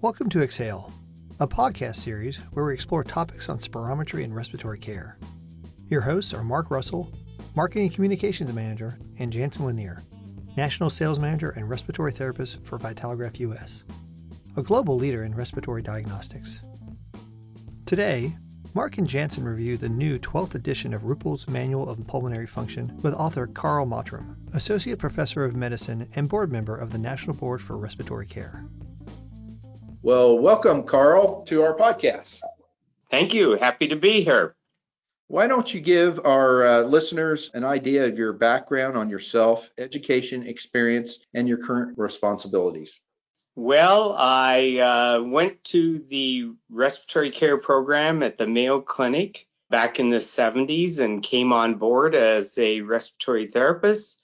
Welcome to Exhale, a podcast series where we explore topics on spirometry and respiratory care. Your hosts are Mark Russell, Marketing and Communications Manager, and Jansen Lanier, National Sales Manager and Respiratory Therapist for Vitalograph US, a global leader in respiratory diagnostics. Today, Mark and Jansen review the new 12th edition of Ruppel's Manual of Pulmonary Function with author Carl Mottram, Associate Professor of Medicine and Board Member of the National Board for Respiratory Care. Well, welcome, Carl, to our podcast. Thank you. Happy to be here. Why don't you give our listeners an idea of your background on yourself, education, experience, and your current responsibilities? Well, I went to the respiratory care program at the Mayo Clinic back in the 70s and came on board as a respiratory therapist.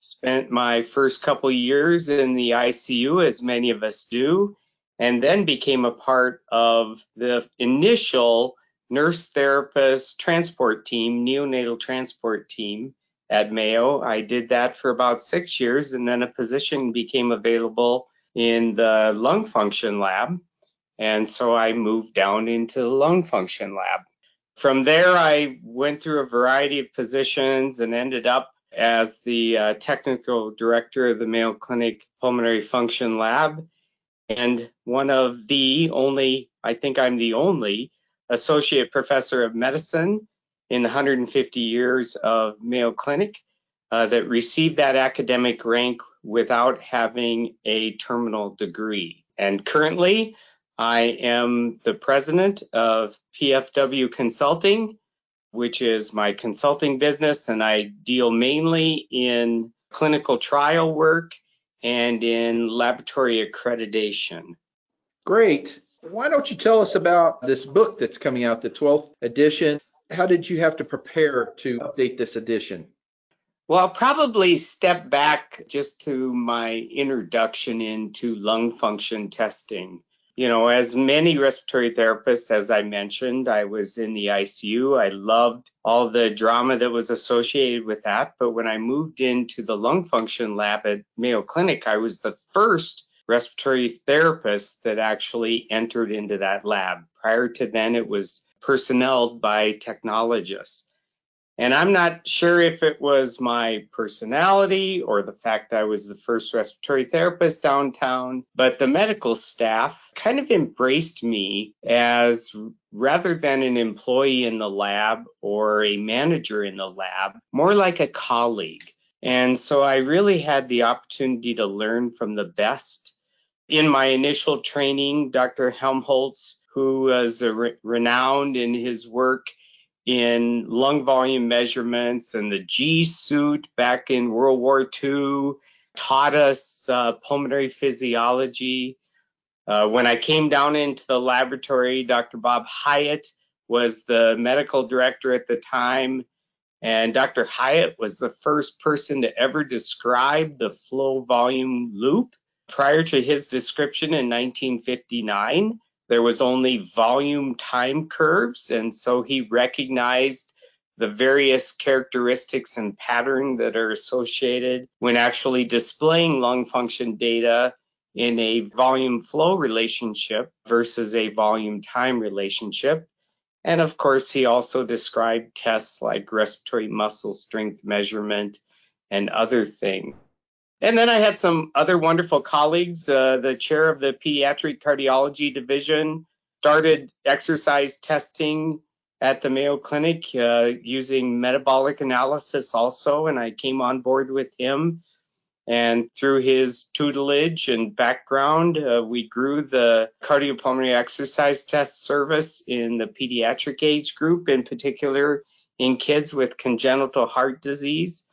Spent my first couple years in the ICU, as many of us do, and then became a part of the initial nurse therapist transport team, neonatal transport team at Mayo. I did that for about 6 years, and then a position became available in the lung function lab, and so I moved down into the lung function lab. From there, I went through a variety of positions and ended up as the technical director of the Mayo Clinic Pulmonary Function Lab, and one of the only, I think I'm the only, associate professor of medicine in the 150 years of Mayo Clinic that received that academic rank without having a terminal degree. And currently, I am the president of PFW Consulting, which is my consulting business, and I deal mainly in clinical trial work and in laboratory accreditation. Great. Why don't you tell us about this book that's coming out, the 12th edition? How did you have to prepare to update this edition? Well, I'll probably step back just to my introduction into lung function testing. You know, as many respiratory therapists, as I mentioned, I was in the ICU. I loved all the drama that was associated with that. But when I moved into the lung function lab at Mayo Clinic, I was the first respiratory therapist that actually entered into that lab. Prior to then, it was personnelled by technologists. And I'm not sure if it was my personality or the fact I was the first respiratory therapist downtown, but the medical staff kind of embraced me as, rather than an employee in the lab or a manager in the lab, more like a colleague. And so I really had the opportunity to learn from the best. In my initial training, Dr. Helmholtz, who was renowned in his work in lung volume measurements, and the G suit back in World War II taught us pulmonary physiology. When I came down into the laboratory, Dr. Bob Hyatt was the medical director at the time, and Dr. Hyatt was the first person to ever describe the flow volume loop. Prior to his description in 1959, there was only volume time curves, and so he recognized the various characteristics and pattern that are associated when actually displaying lung function data in a volume flow relationship versus a volume time relationship. And of course, he also described tests like respiratory muscle strength measurement and other things. And then I had some other wonderful colleagues. The chair of the pediatric cardiology division started exercise testing at the Mayo Clinic using metabolic analysis also, and I came on board with him. And through his tutelage and background, we grew the cardiopulmonary exercise test service in the pediatric age group, in particular in kids with congenital heart disease.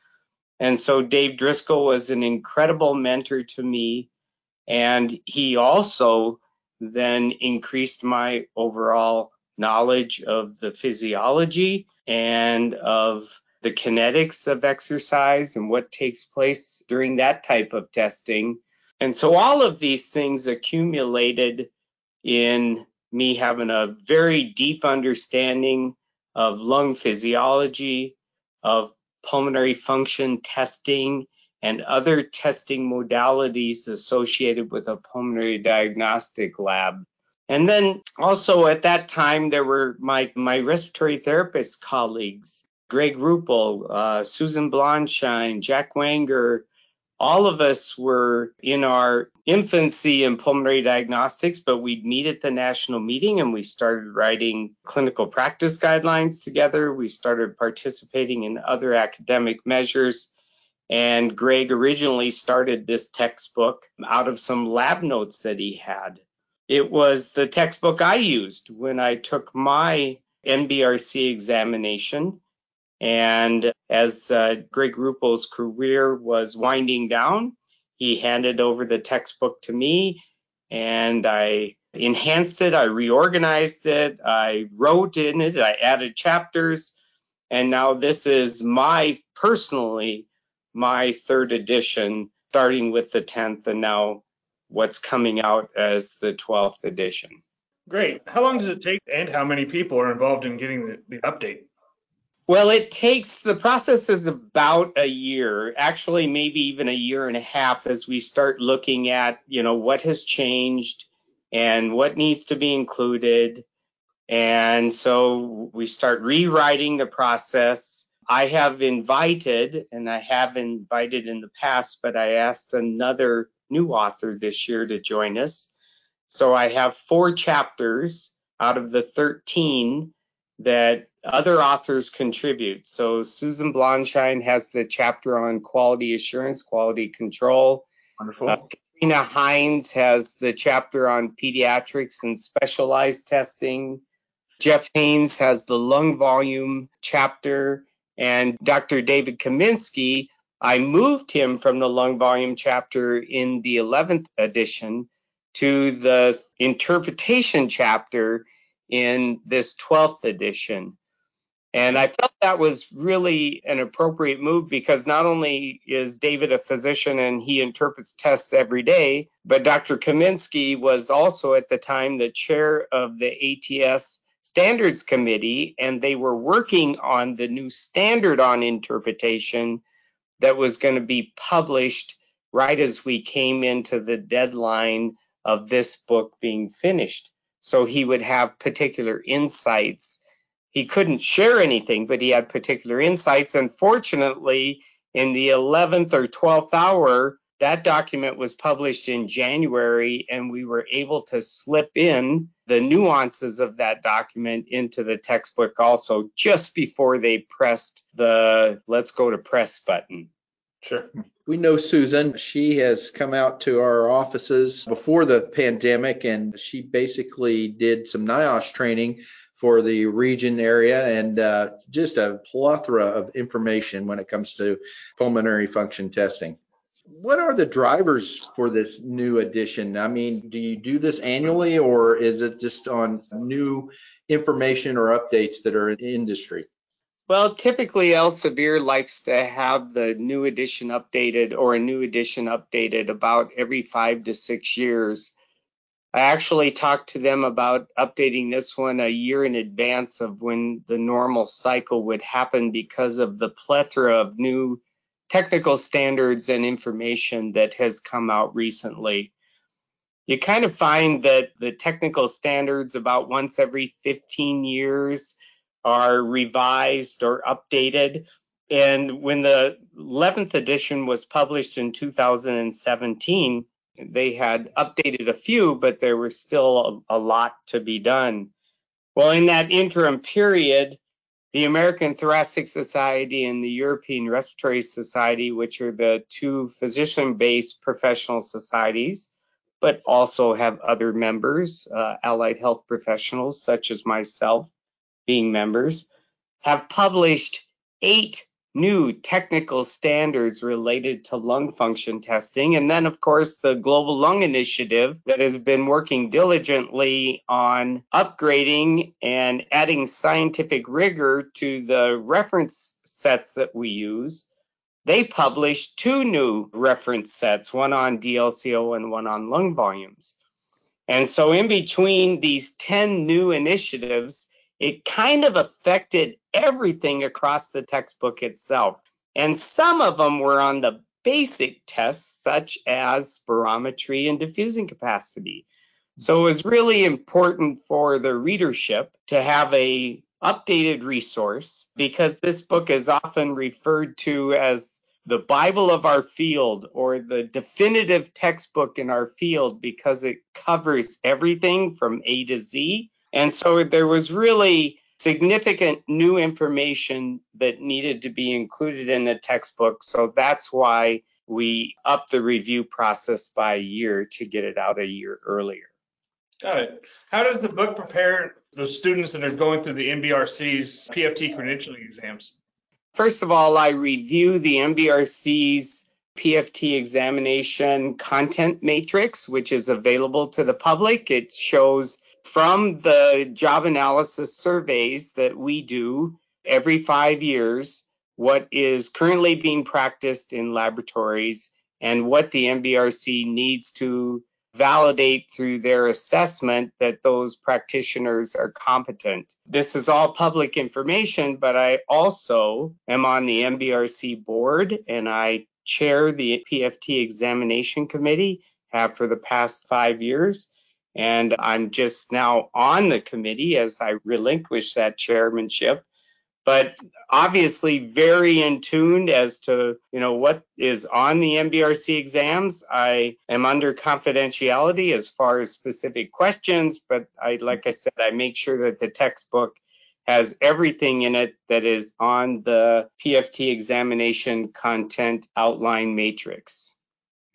And so Dave Driscoll was an incredible mentor to me, and he also then increased my overall knowledge of the physiology and of the kinetics of exercise and what takes place during that type of testing. And so all of these things accumulated in me having a very deep understanding of lung physiology, of pulmonary function testing, and other testing modalities associated with a pulmonary diagnostic lab. And then also at that time, there were my respiratory therapist colleagues, Greg Ruppel, Susan Blonshine, Jack Wanger. All of us were in our infancy in pulmonary diagnostics, but we'd meet at the national meeting and we started writing clinical practice guidelines together. We started participating in other academic measures. And Greg originally started this textbook out of some lab notes that he had. It was the textbook I used when I took my NBRC examination. And as Greg Ruppel's career was winding down, he handed over the textbook to me, and I enhanced it, I reorganized it, I wrote in it, I added chapters, and now this is my third edition, starting with the 10th and now what's coming out as the 12th edition. Great. How long does it take, and how many people are involved in getting the update? Well, the process is about a year, actually maybe even a year and a half, as we start looking at, what has changed and what needs to be included. And so we start rewriting the process. I have invited in the past, but I asked another new author this year to join us. So I have 4 chapters out of the 13 that other authors contribute. So Susan Blonshine has the chapter on quality assurance, quality control. Wonderful. Katrina Hines has the chapter on pediatrics and specialized testing. Jeff Haynes has the lung volume chapter. And Dr. David Kaminsky, I moved him from the lung volume chapter in the 11th edition to the interpretation chapter in this 12th edition. And I felt that was really an appropriate move because not only is David a physician and he interprets tests every day, but Dr. Kaminsky was also at the time the chair of the ATS Standards Committee, and they were working on the new standard on interpretation that was going to be published right as we came into the deadline of this book being finished. So he would have particular insights. He couldn't share anything, but he had particular insights. Unfortunately, in the 11th or 12th hour, that document was published in January, and we were able to slip in the nuances of that document into the textbook also just before they pressed the let's go to press button. Sure. We know Susan. She has come out to our offices before the pandemic, and she basically did some NIOSH training for the region area, and just a plethora of information when it comes to pulmonary function testing. What are the drivers for this new edition? I mean, do you do this annually, or is it just on new information or updates that are in industry? Well, typically Elsevier likes to have the new edition updated or a new edition updated about every 5 to 6 years. I actually talked to them about updating this one a year in advance of when the normal cycle would happen because of the plethora of new technical standards and information that has come out recently. You kind of find that the technical standards about once every 15 years are revised or updated. And when the 11th edition was published in 2017, they had updated a few, but there was still a lot to be done. Well, in that interim period, the American Thoracic Society and the European Respiratory Society, which are the 2 physician-based professional societies, but also have other members, allied health professionals such as myself being members, have published 8 new technical standards related to lung function testing. And then, of course, the Global Lung Initiative that has been working diligently on upgrading and adding scientific rigor to the reference sets that we use. They published 2 new reference sets, one on DLCO and one on lung volumes. And so in between these 10 new initiatives, it kind of affected everything across the textbook itself. And some of them were on the basic tests such as spirometry and diffusing capacity. So it was really important for the readership to have an updated resource, because this book is often referred to as the Bible of our field or the definitive textbook in our field, because it covers everything from A to Z. And so there was really significant new information that needed to be included in the textbook. So that's why we upped the review process by a year to get it out a year earlier. Got it. How does the book prepare the students that are going through the NBRC's PFT credentialing exams? First of all, I review the NBRC's PFT examination content matrix, which is available to the public. It shows from the job analysis surveys that we do every 5 years what is currently being practiced in laboratories and what the NBRC needs to validate through their assessment that those practitioners are competent. This is all public information, but I also am on the NBRC board and I chair the PFT examination committee, have for the past 5 years. And I'm just now on the committee as I relinquish that chairmanship, but obviously very in tune as to, what is on the NBRC exams. I am under confidentiality as far as specific questions, but I make sure that the textbook has everything in it that is on the PFT examination content outline matrix.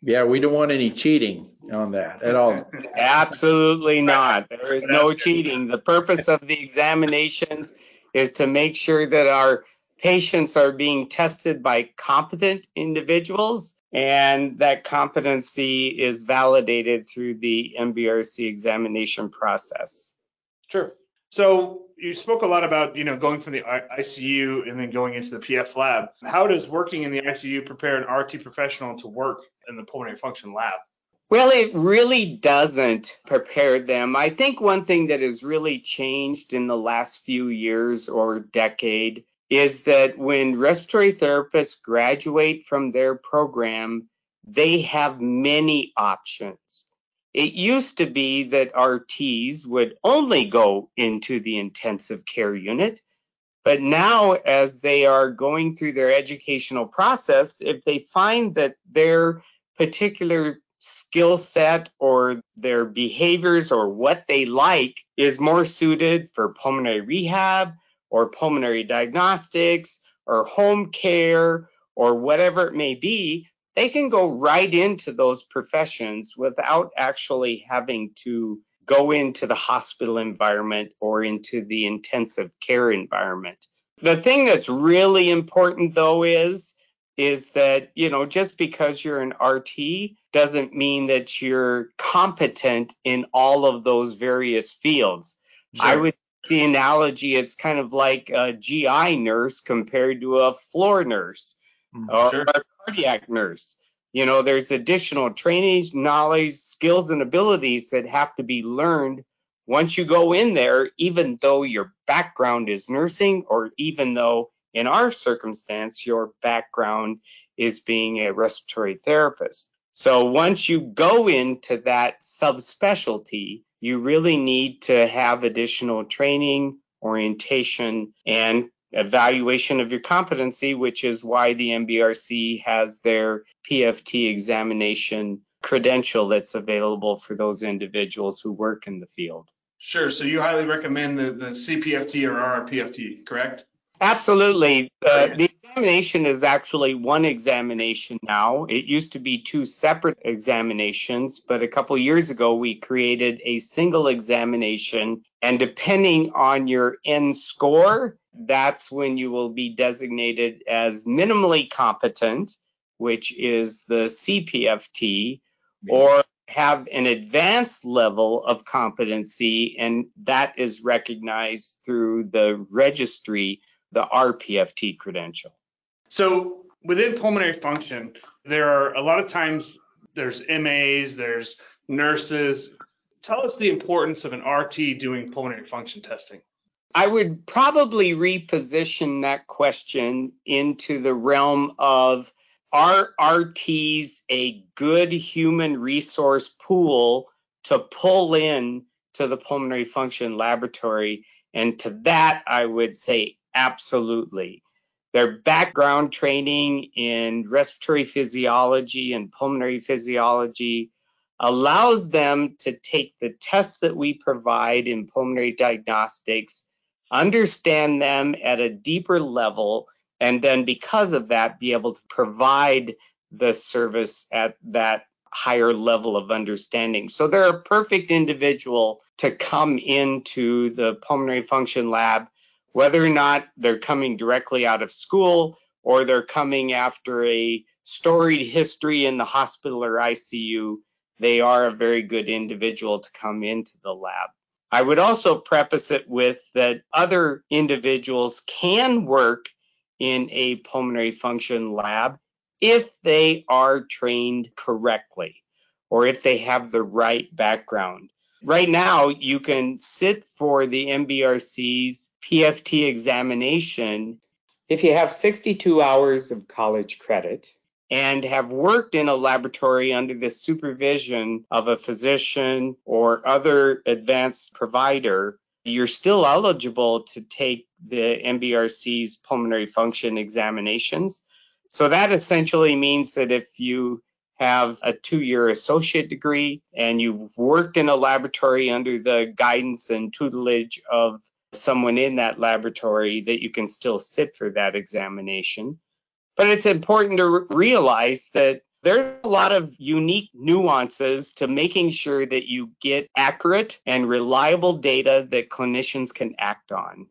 Yeah, we don't want any cheating on that at all. Absolutely not. There is no cheating. The purpose of the examinations is to make sure that our patients are being tested by competent individuals, and that competency is validated through the NBRC examination process. Sure. So you spoke a lot about, going from the ICU and then going into the PF lab. How does working in the ICU prepare an RT professional to work in the pulmonary function lab? Well, it really doesn't prepare them. I think one thing that has really changed in the last few years or decade is that when respiratory therapists graduate from their program, they have many options. It used to be that RTs would only go into the intensive care unit, but now as they are going through their educational process, if they find that their particular skill set or their behaviors or what they like is more suited for pulmonary rehab or pulmonary diagnostics or home care or whatever it may be, they can go right into those professions without actually having to go into the hospital environment or into the intensive care environment. The thing that's really important, though, is that, just because you're an RT doesn't mean that you're competent in all of those various fields. Sure. I would the analogy, it's kind of like a GI nurse compared to a floor nurse. Or sure. A cardiac nurse. There's additional training, knowledge, skills, and abilities that have to be learned once you go in there, even though your background is nursing, or even though in our circumstance, your background is being a respiratory therapist. So once you go into that subspecialty, you really need to have additional training, orientation, and evaluation of your competency, which is why the NBRC has their PFT examination credential that's available for those individuals who work in the field. Sure. So you highly recommend the CPFT or RPFT, correct? Absolutely. The examination is actually one examination now. It used to be two separate examinations, but a couple years ago, we created a single examination. And depending on your N score, that's when you will be designated as minimally competent, which is the CPFT, or have an advanced level of competency, and that is recognized through the registry, the RPFT credential. So within pulmonary function, there are a lot of times there's MAs, there's nurses. Tell us the importance of an RT doing pulmonary function testing. I would probably reposition that question into the realm of RRT's a good human resource pool to pull in to the pulmonary function laboratory. And to that, I would say absolutely. Their background training in respiratory physiology and pulmonary physiology allows them to take the tests that we provide in pulmonary diagnostics, understand them at a deeper level, and then because of that, be able to provide the service at that higher level of understanding. So they're a perfect individual to come into the pulmonary function lab, whether or not they're coming directly out of school or they're coming after a storied history in the hospital or ICU. They are a very good individual to come into the lab. I would also preface it with that other individuals can work in a pulmonary function lab if they are trained correctly or if they have the right background. Right now, you can sit for the NBRC's PFT examination if you have 62 hours of college credit and have worked in a laboratory under the supervision of a physician or other advanced provider. You're still eligible to take the NBRC's pulmonary function examinations. So that essentially means that if you have a 2-year associate degree and you've worked in a laboratory under the guidance and tutelage of someone in that laboratory, that you can still sit for that examination. But it's important to realize that there's a lot of unique nuances to making sure that you get accurate and reliable data that clinicians can act on.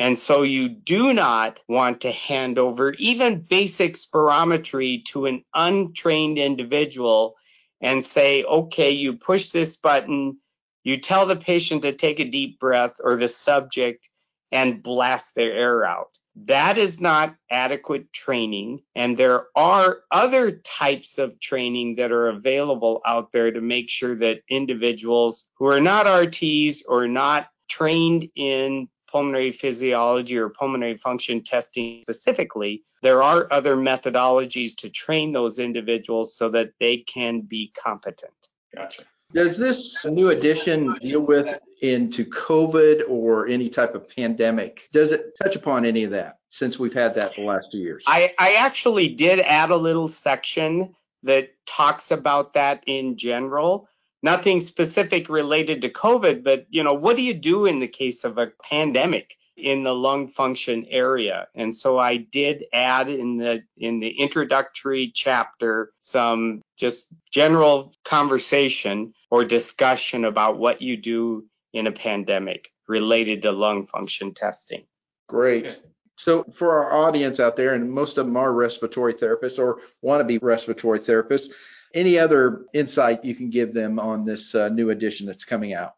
And so you do not want to hand over even basic spirometry to an untrained individual and say, okay, you push this button, you tell the patient to take a deep breath or the subject and blast their air out. That is not adequate training, and there are other types of training that are available out there to make sure that individuals who are not RTs or not trained in pulmonary physiology or pulmonary function testing specifically, there are other methodologies to train those individuals so that they can be competent. Gotcha. Does this new addition deal with into COVID or any type of pandemic? Does it touch upon any of that since we've had that the last 2 years? I actually did add a little section that talks about that in general. Nothing specific related to COVID, but what do you do in the case of a pandemic in the lung function area? And so I did add in the introductory chapter some just general conversation or discussion about what you do in a pandemic related to lung function testing. Great. So for our audience out there, and most of them are respiratory therapists or want to be respiratory therapists, any other insight you can give them on this new edition that's coming out?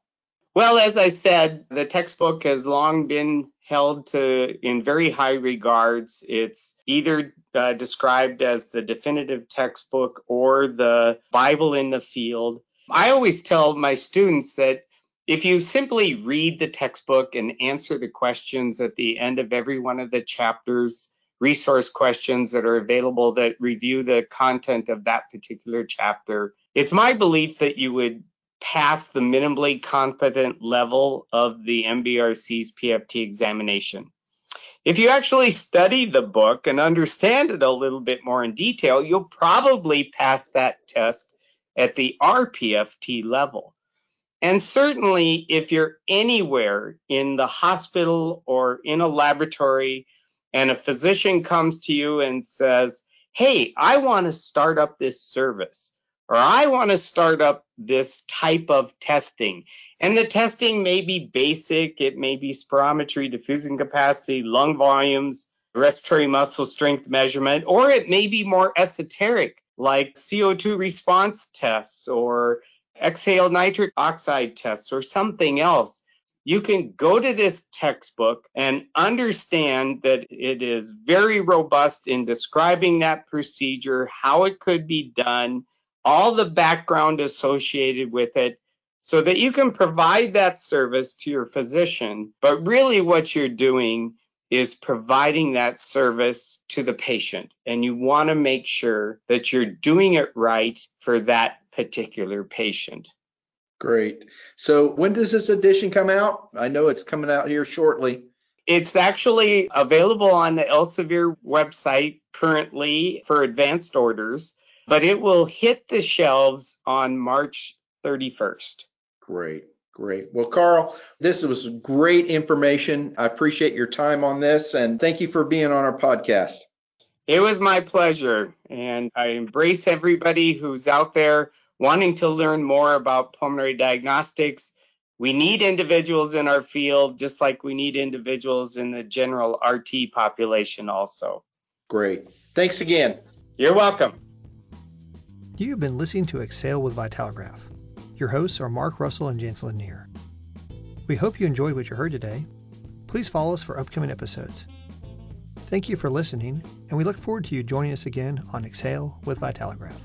Well, as I said, the textbook has long been held to in very high regards. It's either described as the definitive textbook or the Bible in the field. I always tell my students that if you simply read the textbook and answer the questions at the end of every one of the chapters, resource questions that are available that review the content of that particular chapter, it's my belief that you would pass the minimally competent level of the NBRC's PFT examination. If you actually study the book and understand it a little bit more in detail, you'll probably pass that test at the RPFT level. And certainly, if you're anywhere in the hospital or in a laboratory and a physician comes to you and says, hey, I want to start up this service, or I want to start up this type of testing. And the testing may be basic. It may be spirometry, diffusing capacity, lung volumes, respiratory muscle strength measurement, or it may be more esoteric like CO2 response tests or exhaled nitric oxide tests or something else. You can go to this textbook and understand that it is very robust in describing that procedure, how it could be done, all the background associated with it, so that you can provide that service to your physician. But really what you're doing is providing that service to the patient. And you want to make sure that you're doing it right for that particular patient. Great. So when does this edition come out? I know it's coming out here shortly. It's actually available on the Elsevier website currently for advanced orders, but it will hit the shelves on March 31st. Great. Great. Well, Carl, this was great information. I appreciate your time on this, and thank you for being on our podcast. It was my pleasure, and I embrace everybody who's out there wanting to learn more about pulmonary diagnostics. We need individuals in our field, just like we need individuals in the general RT population also. Great. Thanks again. You're welcome. You've been listening to Exhale with Vitalograph. Your hosts are Mark Russell and Jance Lanier. We hope you enjoyed what you heard today. Please follow us for upcoming episodes. Thank you for listening, and we look forward to you joining us again on Exhale with Vitalograph.